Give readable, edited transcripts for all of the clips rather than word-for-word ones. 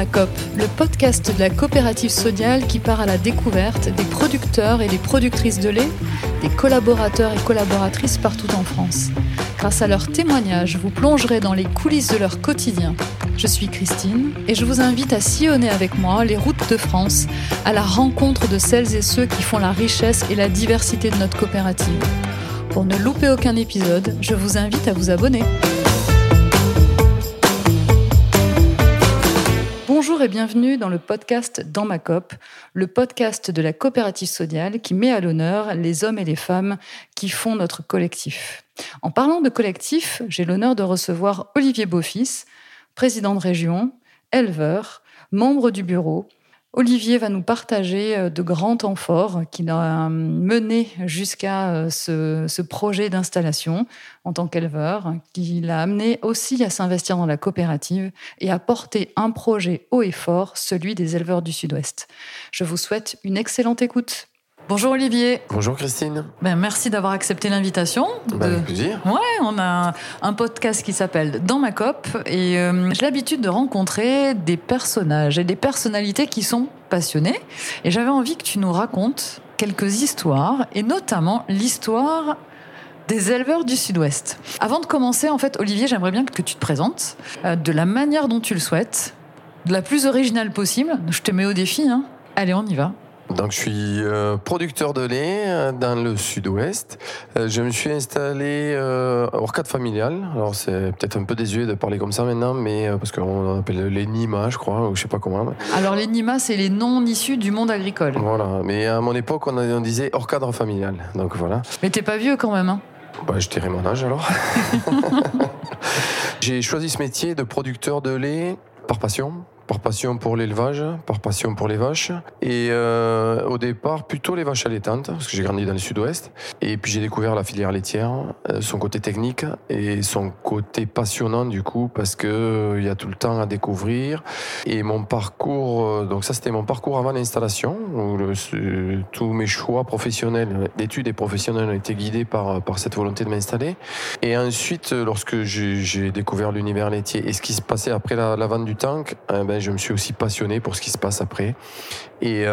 ma coop!, le podcast de la coopérative Sodiaal qui part à la découverte des producteurs et des productrices de lait, des collaborateurs et collaboratrices partout en France. Grâce à leurs témoignages, vous plongerez dans les coulisses de leur quotidien. Je suis Christine et je vous invite à sillonner avec moi les routes de France à la rencontre de celles et ceux qui font la richesse et la diversité de notre coopérative. Pour ne louper aucun épisode, je vous invite à vous abonner. Bonjour et bienvenue dans le podcast Dans ma coop!, le podcast de la coopérative Sodiaal qui met à l'honneur les hommes et les femmes qui font notre collectif. En parlant de collectif, j'ai l'honneur de recevoir Olivier Beaufils, président de région, éleveur, membre du bureau. Olivier va nous partager de grands temps forts qu'il a menés jusqu'à ce projet d'installation en tant qu'éleveur, qui l'a amené aussi à s'investir dans la coopérative et à porter un projet haut et fort, celui des éleveurs du Sud-Ouest. Je vous souhaite une excellente écoute. Bonjour Olivier. Bonjour Christine. Merci d'avoir accepté l'invitation. Avec plaisir. Ouais, on a un podcast qui s'appelle Dans ma coop! Et j'ai l'habitude de rencontrer des personnages et des personnalités qui sont passionnés. Et j'avais envie que tu nous racontes quelques histoires, et notamment l'histoire des éleveurs du Sud-Ouest. Avant de commencer, en fait, Olivier, j'aimerais bien que tu te présentes de la manière dont tu le souhaites, de la plus originale possible. Je te mets au défi, hein. Allez, on y va. Donc, je suis producteur de lait dans le Sud-Ouest. Je me suis installé hors cadre familial. Alors, c'est peut-être un peu désuet de parler comme ça maintenant, mais parce qu'on appelle les NIMA, je crois, ou je sais pas comment. Alors, les NIMA, c'est les non issus du monde agricole. Voilà. Mais à mon époque, on disait hors cadre familial. Donc, voilà. Mais t'es pas vieux quand même, hein? Je dirais mon âge alors. J'ai choisi ce métier de producteur de lait par passion. Par passion pour l'élevage, par passion pour les vaches. Et au départ, plutôt les vaches allaitantes, parce que j'ai grandi dans le Sud-Ouest. Et puis j'ai découvert la filière laitière, son côté technique et son côté passionnant du coup, parce que il y a tout le temps à découvrir. Et mon parcours, donc ça c'était mon parcours avant l'installation, où tous mes choix professionnels, d'études et professionnels ont été guidés par cette volonté de m'installer. Et ensuite, lorsque j'ai découvert l'univers laitier et ce qui se passait après la vente du tank, je me suis aussi passionné pour ce qui se passe après. Et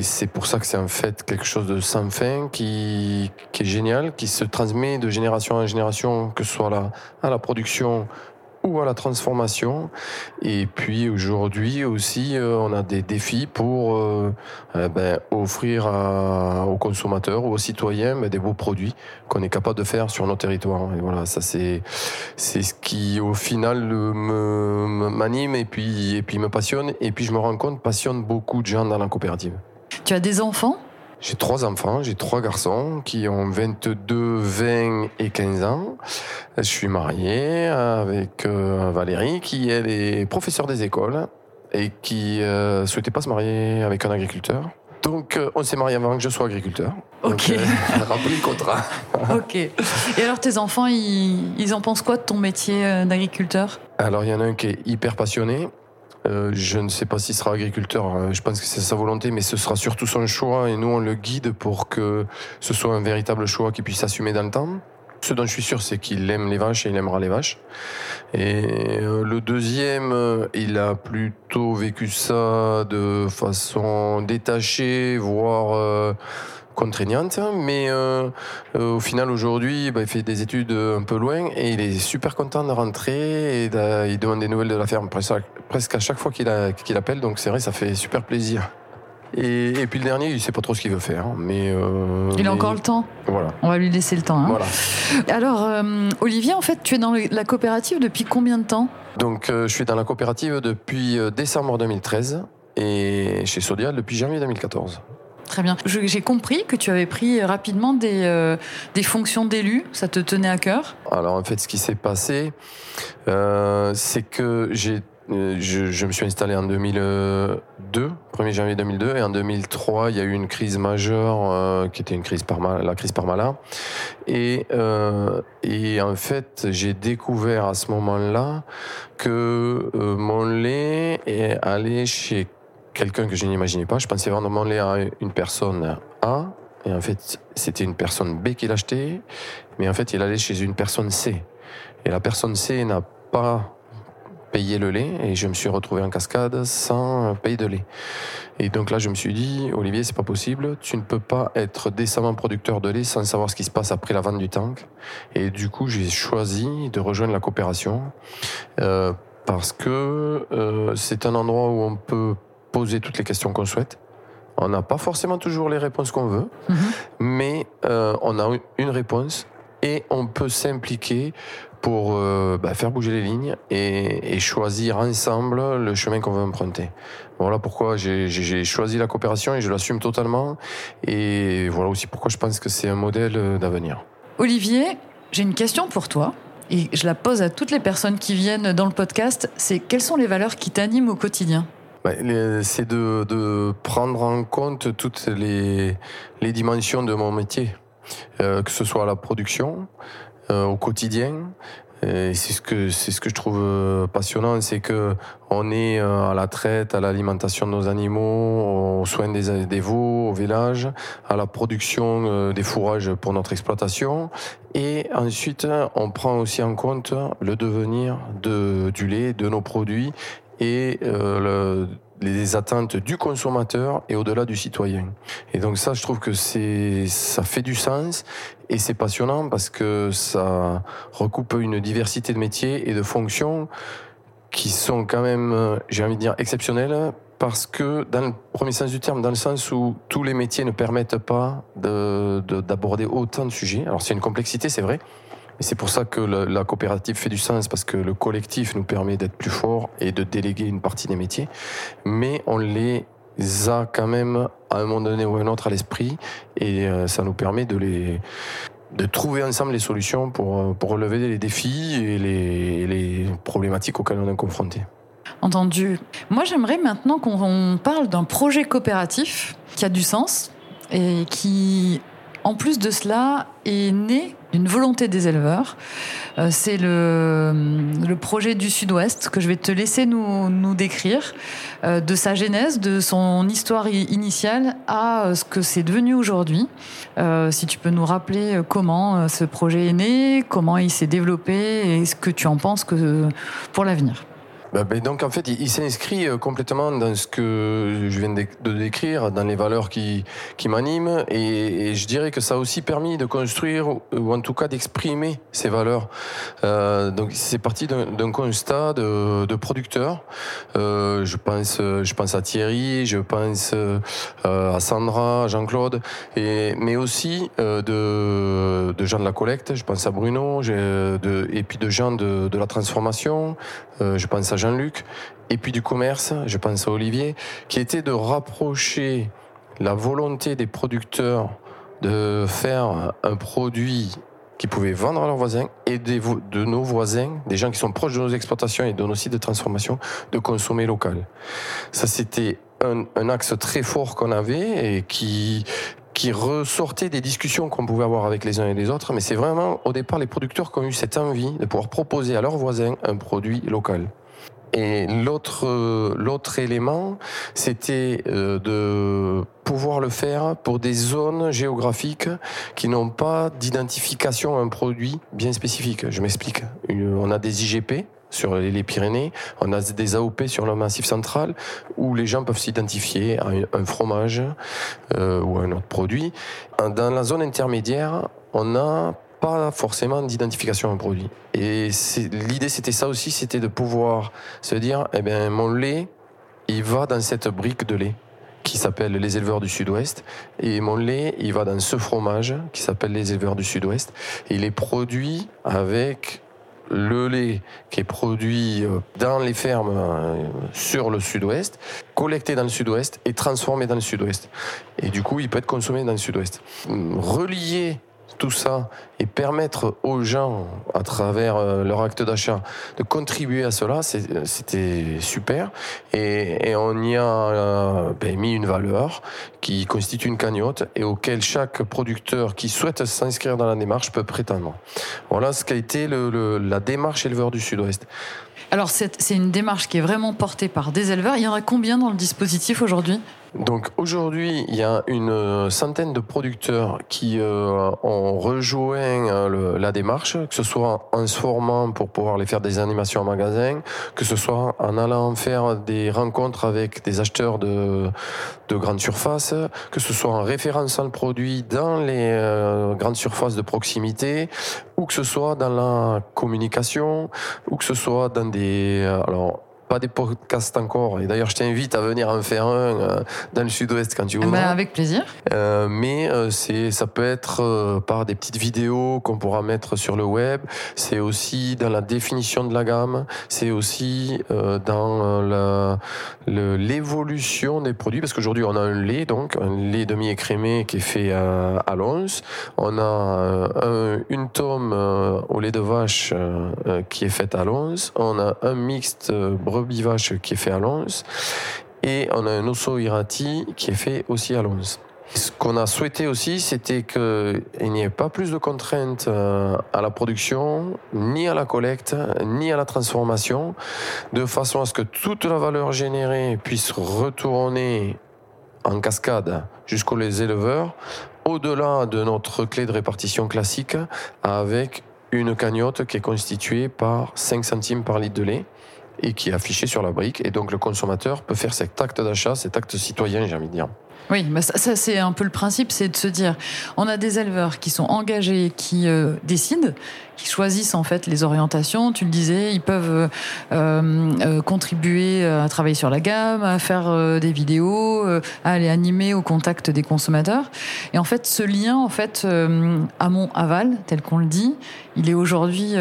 c'est pour ça que c'est en fait quelque chose de sans fin, qui est génial, qui se transmet de génération en génération, que ce soit à la production ou à la transformation. Et puis aujourd'hui aussi, on a des défis pour offrir aux consommateurs ou aux citoyens des beaux produits qu'on est capable de faire sur nos territoires. Et voilà, ça c'est ce qui au final m'anime et puis me passionne, et puis je me rends compte passionne beaucoup de gens dans la coopérative. Tu as des enfants ? J'ai 3 enfants, j'ai 3 garçons qui ont 22, 20 et 15 ans. Je suis marié avec Valérie qui, elle, est professeure des écoles et qui souhaitait pas se marier avec un agriculteur. Donc, on s'est marié avant que je sois agriculteur. Ok. Donc, on a rempli le contrat. Ok. Et alors, tes enfants, ils en pensent quoi de ton métier d'agriculteur ? Alors, il y en a un qui est hyper passionné. Je ne sais pas s'il sera agriculteur, je pense que c'est sa volonté, mais ce sera surtout son choix et nous on le guide pour que ce soit un véritable choix qu'il puisse assumer dans le temps. Ce dont je suis sûr, c'est qu'il aime les vaches et il aimera les vaches. Et le deuxième, il a plutôt vécu ça de façon détachée, voire contraignante, mais au final aujourd'hui il fait des études un peu loin et il est super content de rentrer et il demande des nouvelles de la ferme presque à chaque fois qu'il appelle, donc c'est vrai, ça fait super plaisir. Et puis le dernier, il sait pas trop ce qu'il veut faire, mais il a encore le temps. Voilà. On va lui laisser le temps, hein. Voilà. Alors Olivier, en fait, tu es dans la coopérative depuis combien de temps ? Donc je suis dans la coopérative depuis décembre 2013 et chez Sodiaal depuis janvier 2014. Très bien. J'ai compris que tu avais pris rapidement des fonctions d'élu. Ça te tenait à cœur ? Alors en fait, ce qui s'est passé, c'est que je me suis installé en 2002, 1er janvier 2002, et en 2003, il y a eu une crise majeure qui était la crise Parmalat. Et en fait, j'ai découvert à ce moment-là que mon lait est allé chez quelqu'un que je n'imaginais pas. Je pensais vendre mon lait à une personne A, et en fait, c'était une personne B qui l'achetait, mais en fait, il allait chez une personne C. Et la personne C n'a pas payer le lait et je me suis retrouvé en cascade sans payer de lait. Et donc là, je me suis dit, Olivier, c'est pas possible, tu ne peux pas être décemment producteur de lait sans savoir ce qui se passe après la vente du tank. Et du coup, j'ai choisi de rejoindre la coopération parce que c'est un endroit où on peut poser toutes les questions qu'on souhaite. On n'a pas forcément toujours les réponses qu'on veut, mais on a une réponse et on peut s'impliquer pour faire bouger les lignes et choisir ensemble le chemin qu'on veut emprunter. Voilà pourquoi j'ai choisi la coopération et je l'assume totalement. Et voilà aussi pourquoi je pense que c'est un modèle d'avenir. Olivier, j'ai une question pour toi. Et je la pose à toutes les personnes qui viennent dans le podcast. C'est quelles sont les valeurs qui t'animent au quotidien ? C'est de prendre en compte toutes les dimensions de mon métier, que ce soit la production, au quotidien. Et c'est ce que je trouve passionnant, c'est que on est à la traite, à l'alimentation de nos animaux, aux soins des veaux, au village, à la production des fourrages pour notre exploitation. Et ensuite, on prend aussi en compte le devenir du lait, de nos produits et les attentes du consommateur et au-delà du citoyen. Et donc ça, je trouve que ça fait du sens et c'est passionnant parce que ça recoupe une diversité de métiers et de fonctions qui sont quand même, j'ai envie de dire, exceptionnelles, parce que dans le premier sens du terme, dans le sens où tous les métiers ne permettent pas d'aborder autant de sujets. Alors c'est une complexité, c'est vrai. Et c'est pour ça que la coopérative fait du sens, parce que le collectif nous permet d'être plus forts et de déléguer une partie des métiers. Mais on les a quand même, à un moment donné ou à un autre, à l'esprit. Et ça nous permet de trouver ensemble les solutions pour relever les défis et les problématiques auxquelles on est confronté. Entendu. Moi, j'aimerais maintenant qu'on parle d'un projet coopératif qui a du sens et qui, en plus de cela, est né d'une volonté des éleveurs. C'est le projet du Sud-Ouest que je vais te laisser nous décrire, de sa genèse, de son histoire initiale à ce que c'est devenu aujourd'hui. Si tu peux nous rappeler comment ce projet est né, comment il s'est développé et ce que tu en penses pour l'avenir. Donc en fait, il s'inscrit complètement dans ce que je viens de décrire, dans les valeurs qui m'animent, et je dirais que ça a aussi permis de construire, ou en tout cas d'exprimer ces valeurs. Donc c'est parti d'un constat de producteurs. Je pense à Thierry, je pense à Sandra, à Jean-Claude, mais aussi de gens de la collecte. Je pense à Bruno, et puis de gens de la transformation. Je pense à Jean-Luc, et puis du commerce, je pense à Olivier, qui était de rapprocher la volonté des producteurs de faire un produit qu'ils pouvaient vendre à leurs voisins et de nos voisins, des gens qui sont proches de nos exploitations et de nos sites de transformation, de consommer local. Ça, c'était un axe très fort qu'on avait et qui ressortait des discussions qu'on pouvait avoir avec les uns et les autres, mais c'est vraiment au départ les producteurs qui ont eu cette envie de pouvoir proposer à leurs voisins un produit local. Et l'autre élément, c'était de pouvoir le faire pour des zones géographiques qui n'ont pas d'identification à un produit bien spécifique. Je m'explique. On a des IGP sur les Pyrénées, on a des AOP sur le Massif central, où les gens peuvent s'identifier à un fromage ou à un autre produit. Dans la zone intermédiaire, on n'a pas forcément d'identification à un produit. Et l'idée, c'était ça aussi, c'était de pouvoir se dire, eh bien, mon lait, il va dans cette brique de lait qui s'appelle les Éleveurs du Sud-Ouest, et mon lait, il va dans ce fromage qui s'appelle les Éleveurs du Sud-Ouest. Il est produit avec le lait qui est produit dans les fermes sur le Sud-Ouest, collecté dans le Sud-Ouest et transformé dans le Sud-Ouest. Et du coup, il peut être consommé dans le Sud-Ouest. Relier tout ça et permettre aux gens, à travers leur acte d'achat, de contribuer à cela, c'était super. Et on y a mis une valeur qui constitue une cagnotte et auquel chaque producteur qui souhaite s'inscrire dans la démarche peut prétendre. Voilà ce qu'a été la démarche Éleveurs du Sud-Ouest. Alors, c'est une démarche qui est vraiment portée par des éleveurs. Il y en a combien dans le dispositif aujourd'hui ? Donc aujourd'hui, il y a une centaine de producteurs qui ont rejoint la démarche, que ce soit en se formant pour pouvoir aller faire des animations en magasin, que ce soit en allant faire des rencontres avec des acheteurs de grandes surfaces, que ce soit en référençant le produit dans les grandes surfaces de proximité, ou que ce soit dans la communication, ou que ce soit dans pas des podcasts encore, et d'ailleurs je t'invite à venir en faire un dans le Sud-Ouest quand tu voudras. Avec plaisir. Ça peut être par des petites vidéos qu'on pourra mettre sur le web, c'est aussi dans la définition de la gamme, c'est aussi dans l'évolution des produits, parce qu'aujourd'hui on a un lait demi-écrémé qui est fait à l'once, on a une tome au lait de vache qui est faite à l'once, on a un mixte brebis-vache qui est fait à l'once et on a un Ossau-Iraty qui est fait aussi à l'once. Ce qu'on a souhaité aussi, c'était qu'il n'y ait pas plus de contraintes à la production, ni à la collecte, ni à la transformation, de façon à ce que toute la valeur générée puisse retourner en cascade jusqu'aux éleveurs, au-delà de notre clé de répartition classique, avec une cagnotte qui est constituée par 5 centimes par litre de lait, et qui est affiché sur la brique, et donc le consommateur peut faire cet acte d'achat, cet acte citoyen, j'ai envie de dire. Oui, bah ça c'est un peu le principe, c'est de se dire, on a des éleveurs qui sont engagés, qui décident, qui choisissent en fait les orientations, tu le disais, ils peuvent contribuer à travailler sur la gamme, à faire des vidéos, à aller animer au contact des consommateurs, et en fait ce lien en fait amont-aval, tel qu'on le dit, il est aujourd'hui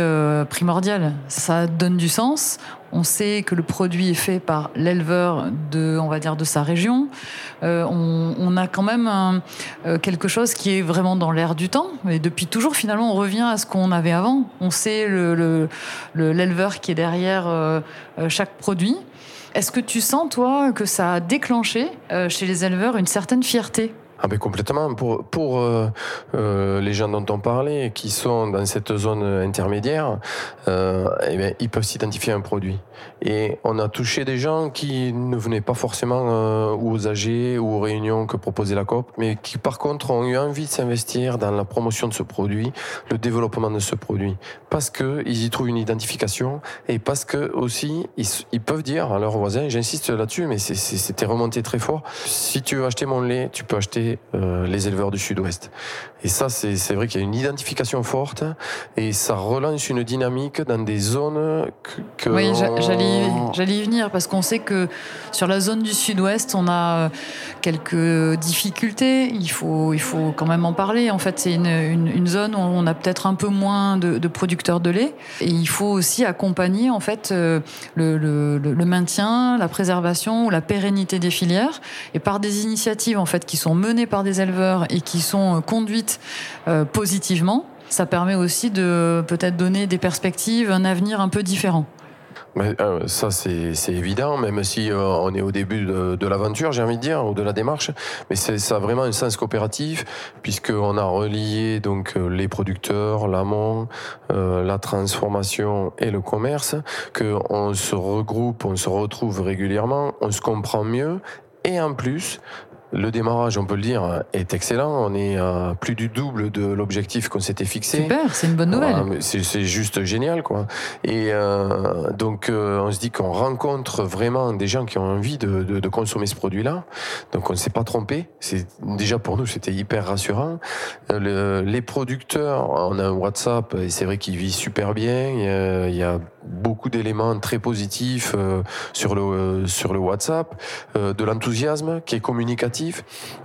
primordial, ça donne du sens. On sait que le produit est fait par l'éleveur de sa région. On a quand même quelque chose qui est vraiment dans l'air du temps. Et depuis toujours, finalement, on revient à ce qu'on avait avant. On sait l'éleveur qui est derrière chaque produit. Est-ce que tu sens, toi, que ça a déclenché chez les éleveurs une certaine fierté ? Ah ben complètement, pour les gens dont on parlait, qui sont dans cette zone intermédiaire, ils peuvent s'identifier à un produit. Et on a touché des gens qui ne venaient pas forcément aux AG ou aux réunions que proposait la coop, mais qui par contre ont eu envie de s'investir dans la promotion de ce produit, le développement de ce produit, parce qu'ils y trouvent une identification et parce que aussi ils peuvent dire à leurs voisins, j'insiste là-dessus, mais c'était remonté très fort, si tu veux acheter mon lait, tu peux acheter les éleveurs du Sud-Ouest. Et ça, c'est vrai qu'il y a une identification forte et ça relance une dynamique dans des zones que... Oui, j'allais y venir parce qu'on sait que sur la zone du Sud-Ouest, on a quelques difficultés. Il faut quand même en parler. En fait, c'est une zone où on a peut-être un peu moins de producteurs de lait et il faut aussi accompagner en fait le maintien, la préservation ou la pérennité des filières et par des initiatives en fait qui sont menées par des éleveurs et qui sont conduites positivement, ça permet aussi de peut-être donner des perspectives, un avenir un peu différent. Ça c'est évident, même si on est au début de l'aventure, j'ai envie de dire, ou de la démarche, mais ça a vraiment un sens coopératif puisqu'on a relié donc les producteurs, l'amont, la transformation et le commerce, qu'on se regroupe, on se retrouve régulièrement, on se comprend mieux et en plus le démarrage, on peut le dire, est excellent. On est à plus du double de l'objectif qu'on s'était fixé. Super, c'est une bonne nouvelle. Voilà, c'est juste génial, quoi. Et donc, on se dit qu'on rencontre vraiment des gens qui ont envie de consommer ce produit-là. Donc, on ne s'est pas trompé. C'est déjà pour nous, c'était hyper rassurant. Les producteurs, on a un WhatsApp et c'est vrai qu'ils vivent super bien. Il y a beaucoup d'éléments très positifs sur le WhatsApp, de l'enthousiasme qui est communicatif.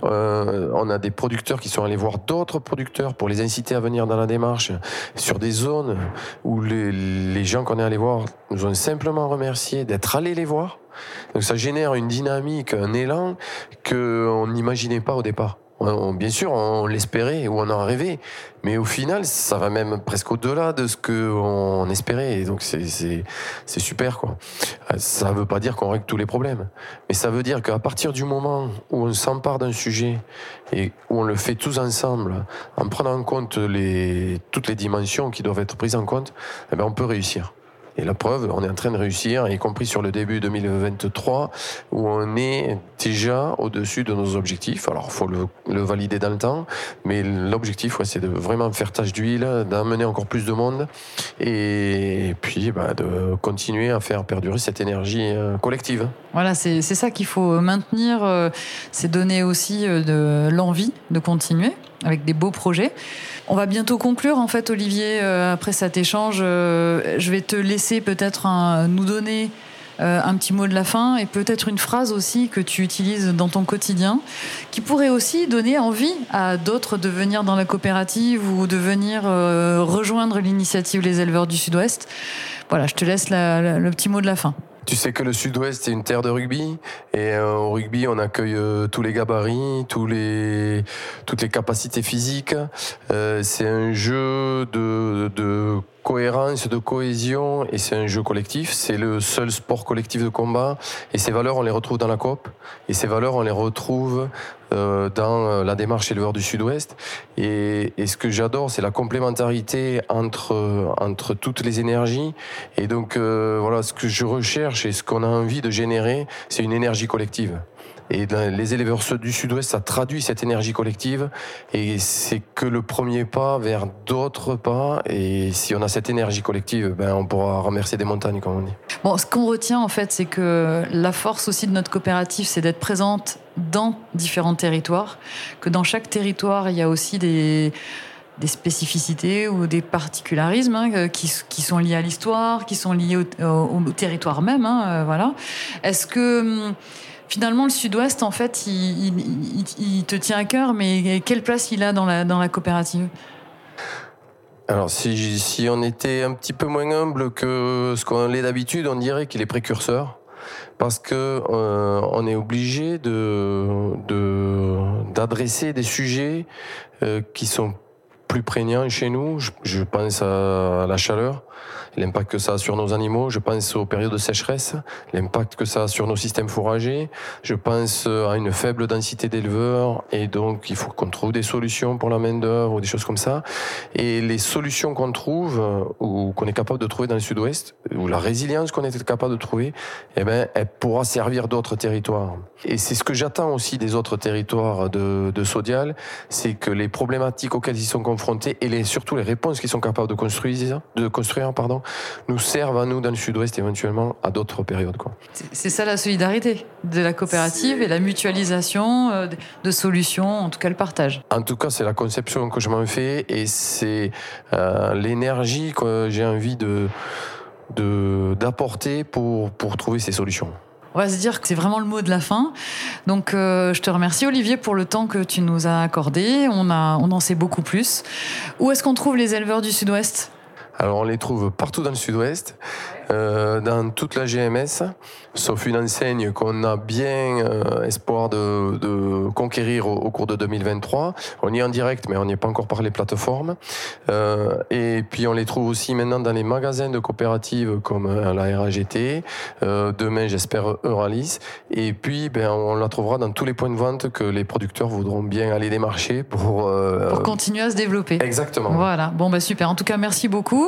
On a des producteurs qui sont allés voir d'autres producteurs pour les inciter à venir dans la démarche sur des zones où les gens qu'on est allés voir nous ont simplement remerciés d'être allés les voir. Donc ça génère une dynamique, un élan qu'on n'imaginait pas au départ. Bien sûr, on l'espérait ou on en rêvait, mais au final, ça va même presque au-delà de ce qu'on espérait. Et donc, c'est super, quoi. Ça veut pas dire qu'on règle tous les problèmes, mais ça veut dire qu'à partir du moment où on s'empare d'un sujet et où on le fait tous ensemble, en prenant en compte toutes les dimensions qui doivent être prises en compte, eh ben, on peut réussir. Et la preuve, on est en train de réussir, y compris sur le début 2023, où on est déjà au-dessus de nos objectifs. Alors, il faut le valider dans le temps, mais l'objectif, ouais, c'est de vraiment faire tâche d'huile, d'amener encore plus de monde, et puis bah, de continuer à faire perdurer cette énergie collective. Voilà, c'est ça qu'il faut maintenir, c'est donner aussi de l'envie de continuer avec des beaux projets. On va bientôt conclure, en fait, Olivier, après cet échange. Je vais te laisser peut-être nous donner un petit mot de la fin et peut-être une phrase aussi que tu utilises dans ton quotidien qui pourrait aussi donner envie à d'autres de venir dans la coopérative ou de venir rejoindre l'initiative Les Éleveurs du Sud-Ouest. Voilà, je te laisse le petit mot de la fin. Tu sais que le Sud-Ouest est une terre de rugby, et au rugby on accueille tous les gabarits, toutes les capacités physiques. C'est un jeu de cohérence, de cohésion, et c'est un jeu collectif. C'est le seul sport collectif de combat, et ces valeurs on les retrouve dans la coop, et ces valeurs on les retrouve dans la démarche Éleveurs du Sud-Ouest. Et ce que j'adore, c'est la complémentarité entre toutes les énergies. Et donc voilà, ce que je recherche et ce qu'on a envie de générer, c'est une énergie collective. Et les éleveurs du Sud-Ouest, ça traduit cette énergie collective, et c'est que le premier pas vers d'autres pas. Et si on a cette énergie collective, ben on pourra renverser des montagnes, comme on dit. Bon, ce qu'on retient en fait, c'est que la force aussi de notre coopérative, c'est d'être présente dans différents territoires, que dans chaque territoire, il y a aussi des spécificités ou des particularismes qui sont liés à l'histoire, qui sont liés au territoire même. Voilà. Est-ce que finalement, le Sud-Ouest, en fait, il te tient à cœur, mais quelle place il a dans la coopérative ? Alors, si on était un petit peu moins humble que ce qu'on l'est d'habitude, on dirait qu'il est précurseur. Parce que on est obligé d'adresser des sujets qui sont plus prégnants chez nous. Je pense à la chaleur, l'impact que ça a sur nos animaux. Je pense aux périodes de sécheresse, l'impact que ça a sur nos systèmes fourragers. Je pense à une faible densité d'éleveurs, et donc il faut qu'on trouve des solutions pour la main d'œuvre ou des choses comme ça. Et les solutions qu'on trouve, ou qu'on est capable de trouver dans le Sud-Ouest, ou la résilience qu'on est capable de trouver, eh ben, elle pourra servir d'autres territoires. Et c'est ce que j'attends aussi des autres territoires de Sodiaal, c'est que les problématiques auxquelles ils sont confrontés, et surtout les réponses qu'ils sont capables de construire, nous servent à nous dans le Sud-Ouest, éventuellement à d'autres périodes. C'est ça la solidarité de la coopérative, et la mutualisation de solutions, en tout cas le partage. En tout cas, c'est la conception que je m'en fais, et c'est l'énergie que j'ai envie d'apporter pour trouver ces solutions. On va se dire que c'est vraiment le mot de la fin. Donc, je te remercie, Olivier, pour le temps que tu nous as accordé. On en sait beaucoup plus. Où est-ce qu'on trouve les Éleveurs du Sud-Ouest ? Alors, on les trouve partout dans le Sud-Ouest, dans toute la GMS, sauf une enseigne qu'on a bien espoir de conquérir au cours de 2023. On y est en direct, mais on n'y est pas encore par les plateformes. Et puis, on les trouve aussi maintenant dans les magasins de coopératives comme la RAGT. Demain, j'espère, Euralis. Et puis, on la trouvera dans tous les points de vente que les producteurs voudront bien aller démarcher pour continuer à se développer. Exactement. Voilà. Bon, super. En tout cas, merci beaucoup.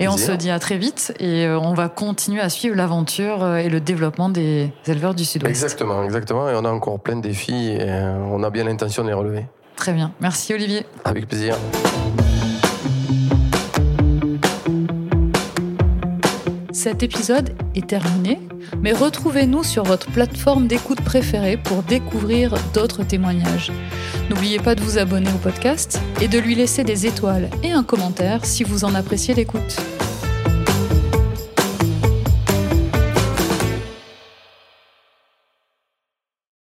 Et on se dit à très vite, et on va continuer à suivre l'aventure et le développement des éleveurs du Sud-Ouest. Exactement, et on a encore plein de défis, et on a bien l'intention de les relever. Très bien, merci Olivier. Avec plaisir. Cet épisode est terminé, mais retrouvez-nous sur votre plateforme d'écoute préférée pour découvrir d'autres témoignages. N'oubliez pas de vous abonner au podcast et de lui laisser des étoiles et un commentaire si vous en appréciez l'écoute.